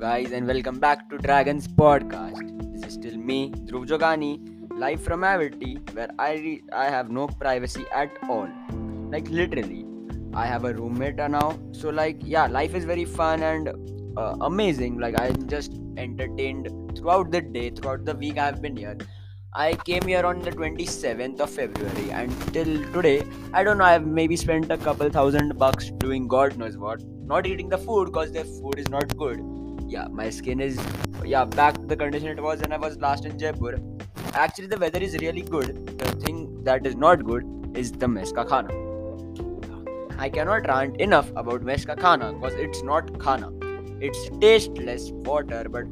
guys, and welcome back to Dragon's Podcast. This is still me, Dhruv Jogani, live from Amity, where I have no privacy at all. Like, literally. I have a roommate now, so life is very fun and amazing. Like, I'm just entertained throughout the day, throughout the week I've been here. I came here on the 27th of February, and till today, I don't know, I've maybe spent a couple $1,000 doing God knows what. Not eating the food because their food is not good. Yeah, my skin is back to the condition it was when I was last in Jaipur. Actually, the weather is really good. The thing that is not good is the mess ka khana. I cannot rant enough about mess ka khana because it's not khana. It's tasteless water, but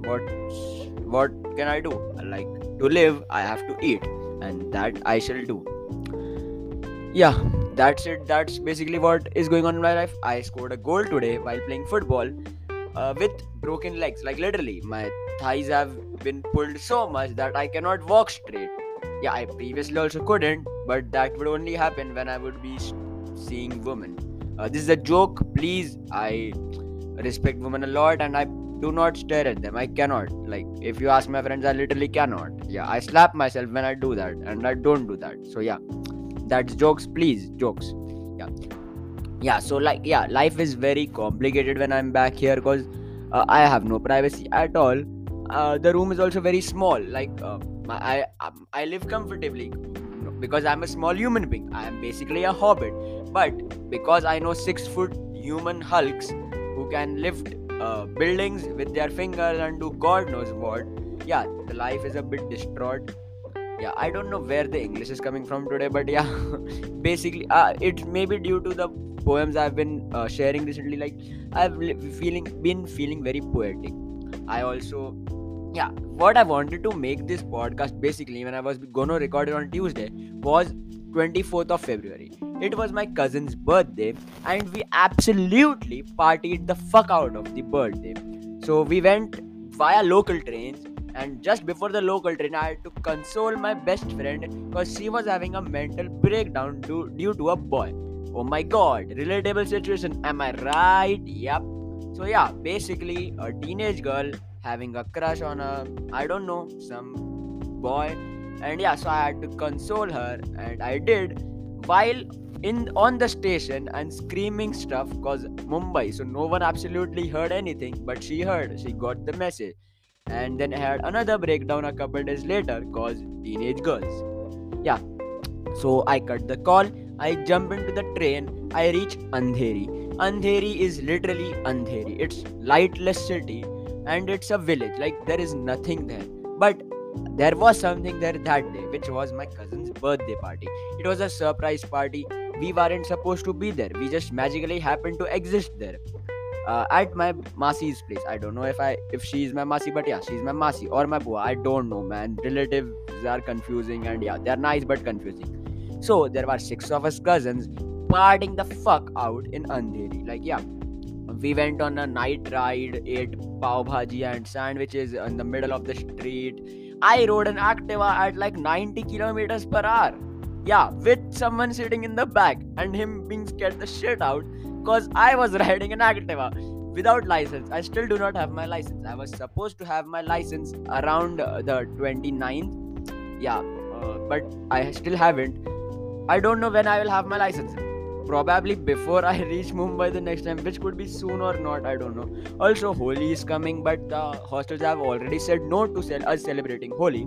what can I do? Like, to live, I have to eat, and that I shall do. Yeah, that's it. That's basically what is going on in my life. I scored a goal today while playing football with broken legs. Like, literally, my thighs have been pulled so much that I cannot walk straight. Yeah, I previously also couldn't, but that would only happen when I would be seeing women. This is a joke. Please, I respect women a lot, and I do not stare at them. I cannot. Like, if you ask my friends, I literally cannot. Yeah, I slap myself when I do that, and I don't do that. So yeah, that's jokes. Please, jokes. Yeah. So life is very complicated when I'm back here because I have no privacy at all. The room is also very small. Like, I live comfortably because I'm a small human being. I am basically a hobbit, but because I know 6-foot human hulks who can lift buildings with their fingers and do God knows what. Yeah, the life is a bit distraught. Yeah, I don't know where the English is coming from today, but yeah, basically, it may be due to the poems I've been sharing recently. Like, I've been feeling very poetic. I also, what I wanted to make this podcast basically when I was going to record it on Tuesday was 24th of February. It was my cousin's birthday, and we absolutely partied the fuck out of the birthday. So we went via local trains, and just before the local train, I had to console my best friend because she was having a mental breakdown due to a boy. Oh my god, relatable situation, am I right? Yep. So yeah, basically a teenage girl having a crush on some boy. And yeah, so I had to console her, and I did while on the station and screaming stuff cause Mumbai, so no one absolutely heard anything, but she got the message, and then I had another breakdown a couple days later cause teenage girls. Yeah, so I cut the call, I jump into the train, I reach Andheri. Andheri is literally Andheri. It's lightless city and it's a village. Like, there is nothing there, but there was something there that day, which was my cousin's birthday party. It was a surprise party. We weren't supposed to be there. We just magically happened to exist there at my Masi's place. I don't know if she is my Masi, but yeah, she's my Masi or my Bua. I don't know, man. Relatives are confusing, and yeah, they're nice but confusing. So there were 6 of us cousins partying the fuck out in Andheri. Like, yeah, we went on a night ride, ate pav bhaji and sandwiches in the middle of the street. I rode an Activa at like 90 kilometers per hour. Yeah, with someone sitting in the back and him being scared the shit out because I was riding an Activa without license. I still do not have my license. I was supposed to have my license around the 29th. Yeah, but I still haven't. I don't know when I will have my license. Probably before I reach Mumbai the next time, which could be soon or not, I don't know. Also, Holi is coming, but the hostels have already said no to us celebrating Holi.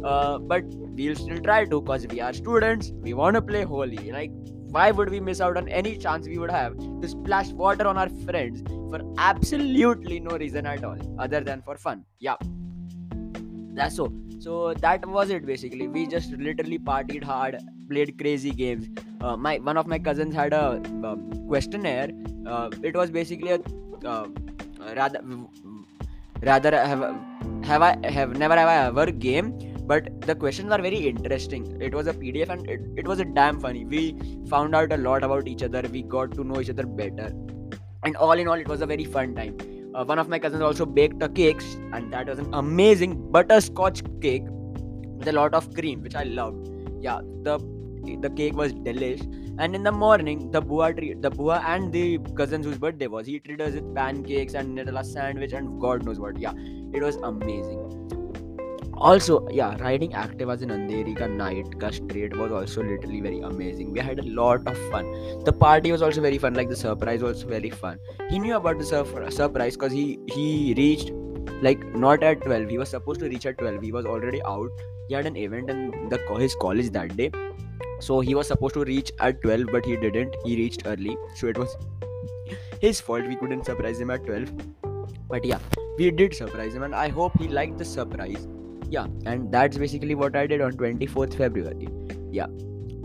But we'll still try to because we are students. We want to play Holi. Like, why would we miss out on any chance we would have to splash water on our friends for absolutely no reason at all, other than for fun? Yeah. That's so. So that was it basically. We just literally partied hard, played crazy games. One of my cousins had a questionnaire. It was basically a game, but the questions are very interesting. It was a PDF, and it was a damn funny. We found out a lot about each other. We got to know each other better, and all in all, it was a very fun time. One of my cousins also baked a cake, and that was an amazing butterscotch cake with a lot of cream, which I loved. Yeah, the The cake was delish. And in the morning, the bua and the cousins whose birthday was, he treated us with pancakes and Nutella sandwich and God knows what. Yeah, it was amazing. Also, yeah, riding Activas in Andheri ka night ka street was also literally very amazing. We had a lot of fun. The party was also very fun. Like the surprise was very fun. He knew about the surprise because he reached like not at 12. He was supposed to reach at 12. He was already out. He had an event in his college that day. So he was supposed to reach at 12, but he didn't. He reached early. So it was his fault. We couldn't surprise him at 12. But yeah, we did surprise him and I hope he liked the surprise. Yeah, and that's basically what I did on 24th February. Yeah,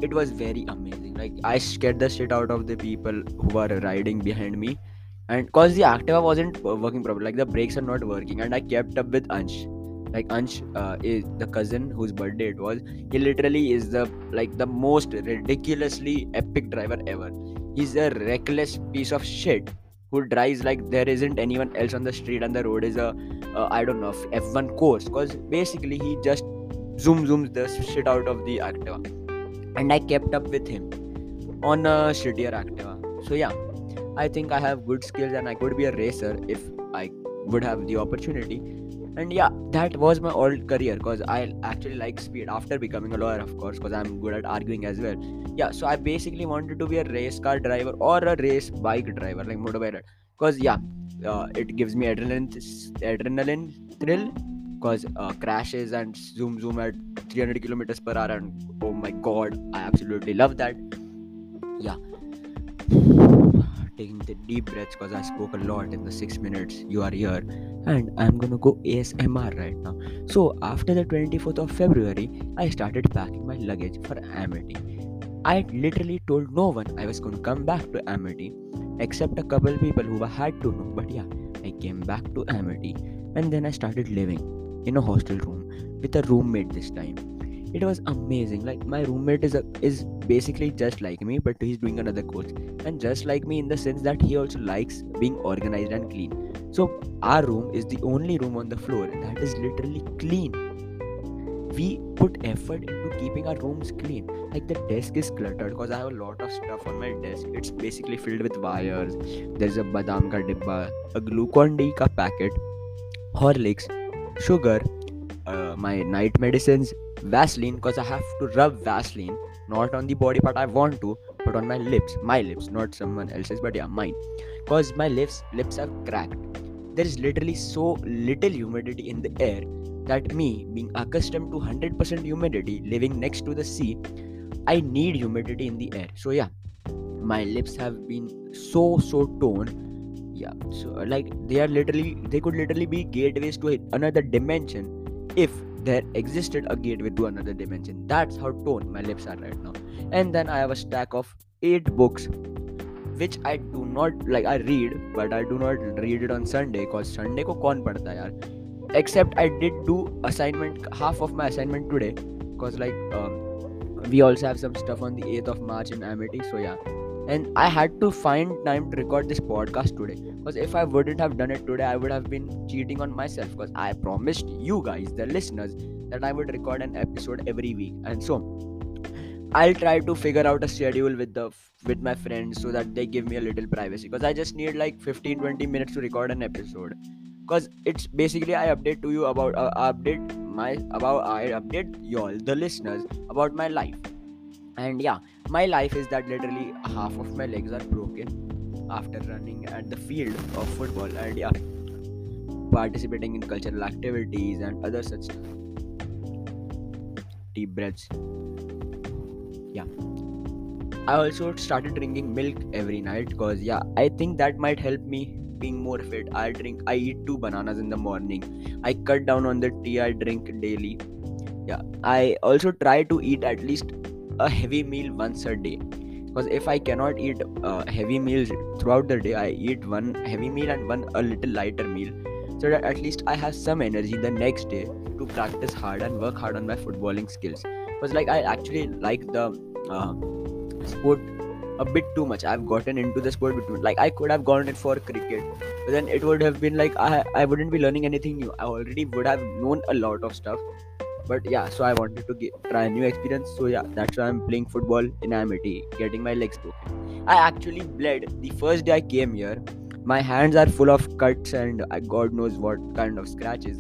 it was very amazing. Like, I scared the shit out of the people who were riding behind me. And cause the Activa wasn't working properly. Like, the brakes are not working. And I kept up with Ansh. Like, Ansh is the cousin whose birthday it was. He literally is the most ridiculously epic driver ever. He's a reckless piece of shit who drives like there isn't anyone else on the street and the road is a F1 course, because basically he just zooms the shit out of the Activa and I kept up with him on a shittier Activa. So yeah, I think I have good skills and I could be a racer if I would have the opportunity. And yeah, that was my all career because I actually like speed after becoming a lawyer, of course, because I'm good at arguing as well. Yeah, so I basically wanted to be a race car driver or a race bike driver, like motorbike, because yeah, it gives me adrenaline thrill because crashes and zoom at 300 kilometers per hour and oh my god, I absolutely love that. Yeah, taking the deep breaths because I spoke a lot in the 6 minutes you are here, and I'm gonna go ASMR right now. So after the 24th of February, I started packing my luggage for Amity. I literally told no one I was gonna come back to Amity except a couple people who I had to know, but yeah, I came back to Amity and then I started living in a hostel room with a roommate this time. It was amazing. Like, my roommate is basically just like me, but he's doing another course, and just like me in the sense that he also likes being organized and clean. So our room is the only room on the floor that is literally clean. We put effort into keeping our rooms clean. Like, the desk is cluttered because I have a lot of stuff on my desk. It's basically filled with wires. There's a badam ka dibba, a Glucon-D ka packet, Horlicks, sugar, my night medicines, Vaseline, because I have to rub Vaseline not on the body part I want to, but on my lips, not someone else's, but yeah, mine, because my lips are cracked. There is literally so little humidity in the air that me being accustomed to 100% humidity living next to the sea, I need humidity in the air. So yeah, my lips have been so toned. Yeah, so like they could literally be gateways to another dimension if there existed a gateway to another dimension. That's how toned my lips are right now. And then I have a stack of 8 books, which I do not like. I read, but I do not read it on Sunday, cause Sunday ko kaun padhta yaar. Except I did do half of my assignment today, cause like we also have some stuff on the 8th of March in Amity. So yeah, and I had to find time to record this podcast today, because if I wouldn't have done it today, I would have been cheating on myself, because I promised you guys, the listeners, that I would record an episode every week. And so I'll try to figure out a schedule with my friends so that they give me a little privacy, because I just need like 15-20 minutes to record an episode, because it's basically I update y'all, the listeners, about my life. And yeah, my life is that literally half of my legs are broken after running at the field of football and yeah, participating in cultural activities and other such stuff. Deep breaths. Yeah, I also started drinking milk every night, because yeah, I think that might help me being more fit. I eat 2 bananas in the morning. I cut down on the tea I drink daily. Yeah, I also try to eat at least a heavy meal once a day, because if I cannot eat heavy meals throughout the day, I eat one heavy meal and one a little lighter meal, so that at least I have some energy the next day to practice hard and work hard on my footballing skills, because like I actually like the sport a bit too much. I've gotten into the sport between, like I could have gone in for cricket, but then it would have been like I wouldn't be learning anything new. I already would have known a lot of stuff. But yeah, so I wanted to try a new experience. So yeah, that's why I'm playing football in Amity, getting my legs broken. I actually bled the first day I came here. My hands are full of cuts and God knows what kind of scratches.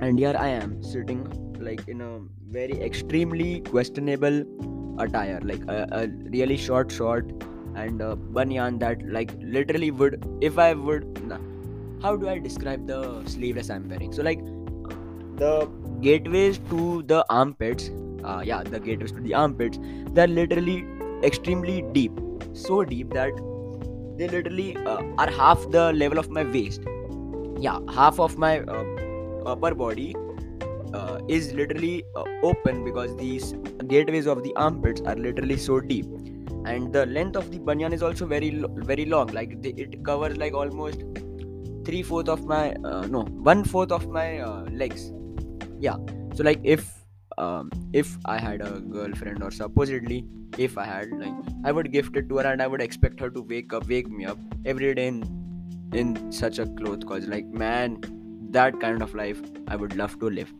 And here I am sitting like in a very extremely questionable attire, like a really short short and a banyan that like literally would, if I would, how do I describe the sleeveless I'm wearing? So like the gateways to the armpits, they're literally extremely deep, so deep that they literally are half the level of my waist. Yeah, half of my upper body is literally open because these gateways of the armpits are literally so deep, and the length of the banyan is also very long. Like it covers like almost 1/4 of my legs. Yeah, so like if I had a girlfriend, or supposedly if I had, like I would gift it to her and I would expect her to wake me up every day in such a cloth, cause like, man, that kind of life I would love to live.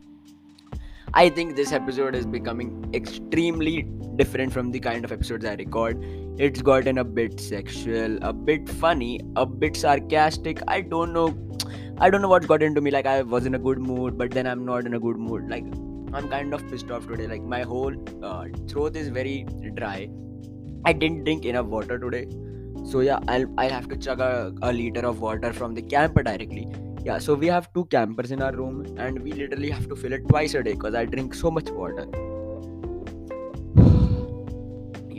I think this episode is becoming extremely different from the kind of episodes I record. It's gotten a bit sexual, a bit funny, a bit sarcastic. I don't know what's got into me. Like I was in a good mood, but then I'm not in a good mood. Like I'm kind of pissed off today. Like my whole throat is very dry. I didn't drink enough water today. So yeah, I'll have to chug a liter of water from the camper directly. Yeah, so we have 2 campers in our room and we literally have to fill it twice a day because I drink so much water.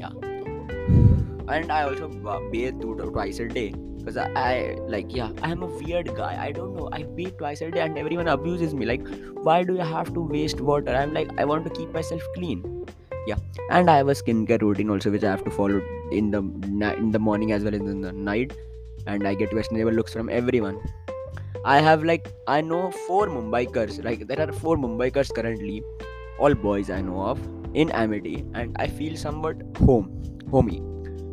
Yeah. And I also bathe twice a day because I am a weird guy. I don't know. I bathe twice a day and everyone abuses me. Like, why do you have to waste water? I'm like, I want to keep myself clean. Yeah. And I have a skincare routine also which I have to follow in the morning as well as in the night. And I get questionable looks from everyone. I know 4 Mumbaikars, like there are 4 Mumbaikars currently, all boys I know of, in Amity, and I feel somewhat homey,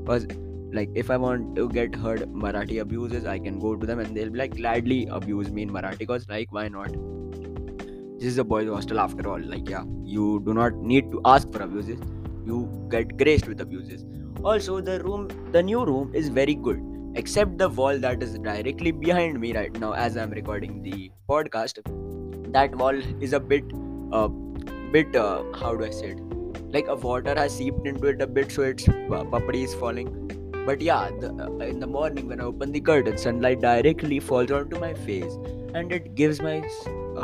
because like if I want to get heard Marathi abuses, I can go to them and they'll be like gladly abuse me in Marathi, because like why not, this is a boys hostel after all, like yeah, you do not need to ask for abuses, you get graced with abuses. Also the new room is very good. Except the wall that is directly behind me right now as I'm recording the podcast, that wall is a bit, how do I say it? Like a water has seeped into it a bit, so its papadi is falling. But yeah, in the morning when I open the curtain, sunlight directly falls onto my face and it gives my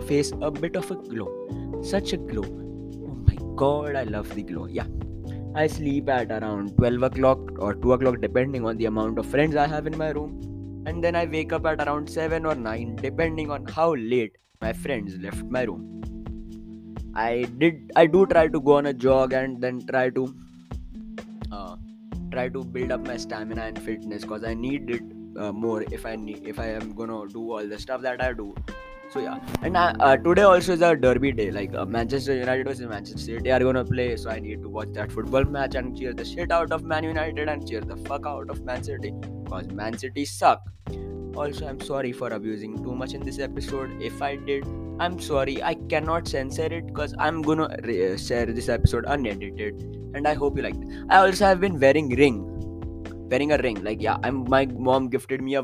face a bit of a glow. Such a glow. Oh my God, I love the glow. Yeah. I sleep at around 12 o'clock or 2 o'clock depending on the amount of friends I have in my room, and then I wake up at around 7 or 9 depending on how late my friends left my room. I do try to go on a jog and then try to build up my stamina and fitness, cause I need it more if I am gonna do all the stuff that I do. So yeah, and today also is a derby day, like Manchester United versus Manchester City are gonna play, so I need to watch that football match and cheer the shit out of Man United and cheer the fuck out of Man City, because Man City suck. Also, I'm sorry for abusing too much in this episode. If I did, I'm sorry. I cannot censor it because I'm gonna share this episode unedited, and I hope you liked it. I also have been wearing a ring, like yeah, my mom gifted me a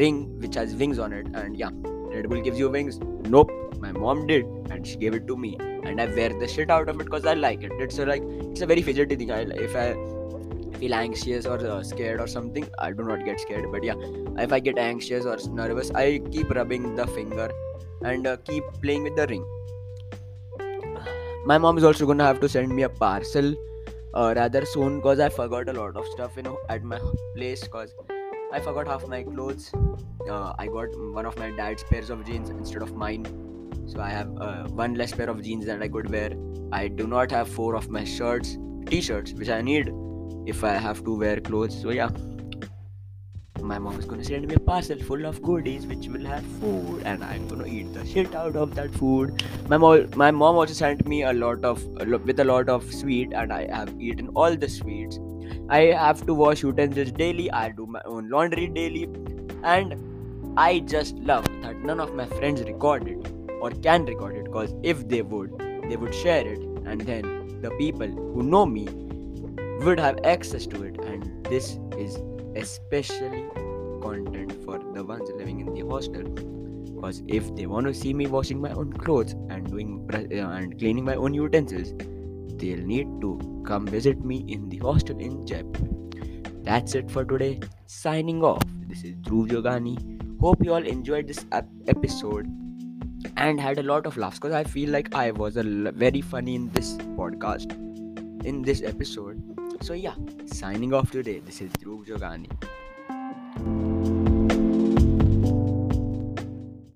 ring which has wings on it, and yeah, Red Bull gives you wings. Nope, my mom did and she gave it to me, and I wear the shit out of it because I like it. It's a very fidgety thing. If I feel anxious or scared or something, I do not get scared, but yeah, if I get anxious or nervous, I keep rubbing the finger and keep playing with the ring. My mom is also gonna have to send me a parcel rather soon, because I forgot a lot of stuff at my place, because I forgot half my clothes. I got one of my dad's pairs of jeans instead of mine, so I have one less pair of jeans that I could wear. I do not have 4 of my t-shirts which I need if I have to wear clothes. So yeah, my mom is gonna send me a parcel full of goodies which will have food, and I'm gonna eat the shit out of that food. My mom also sent me a lot of sweet, and I have eaten all the sweets. I have to wash utensils daily, I do my own laundry daily, and I just love that none of my friends record it. or can record it, because if they would share it, and then the people who know me would have access to it. And this is especially content for the ones living in the hostel, because if they want to see me washing my own clothes and cleaning my own utensils, they'll need to come visit me in the hostel in Jaipur. That's it for today. Signing off. This is Dhruv Jogani. Hope you all enjoyed this episode and had a lot of laughs, because I feel like I was very funny in this podcast, in this episode. So yeah, signing off today. This is Dhruv Jogani.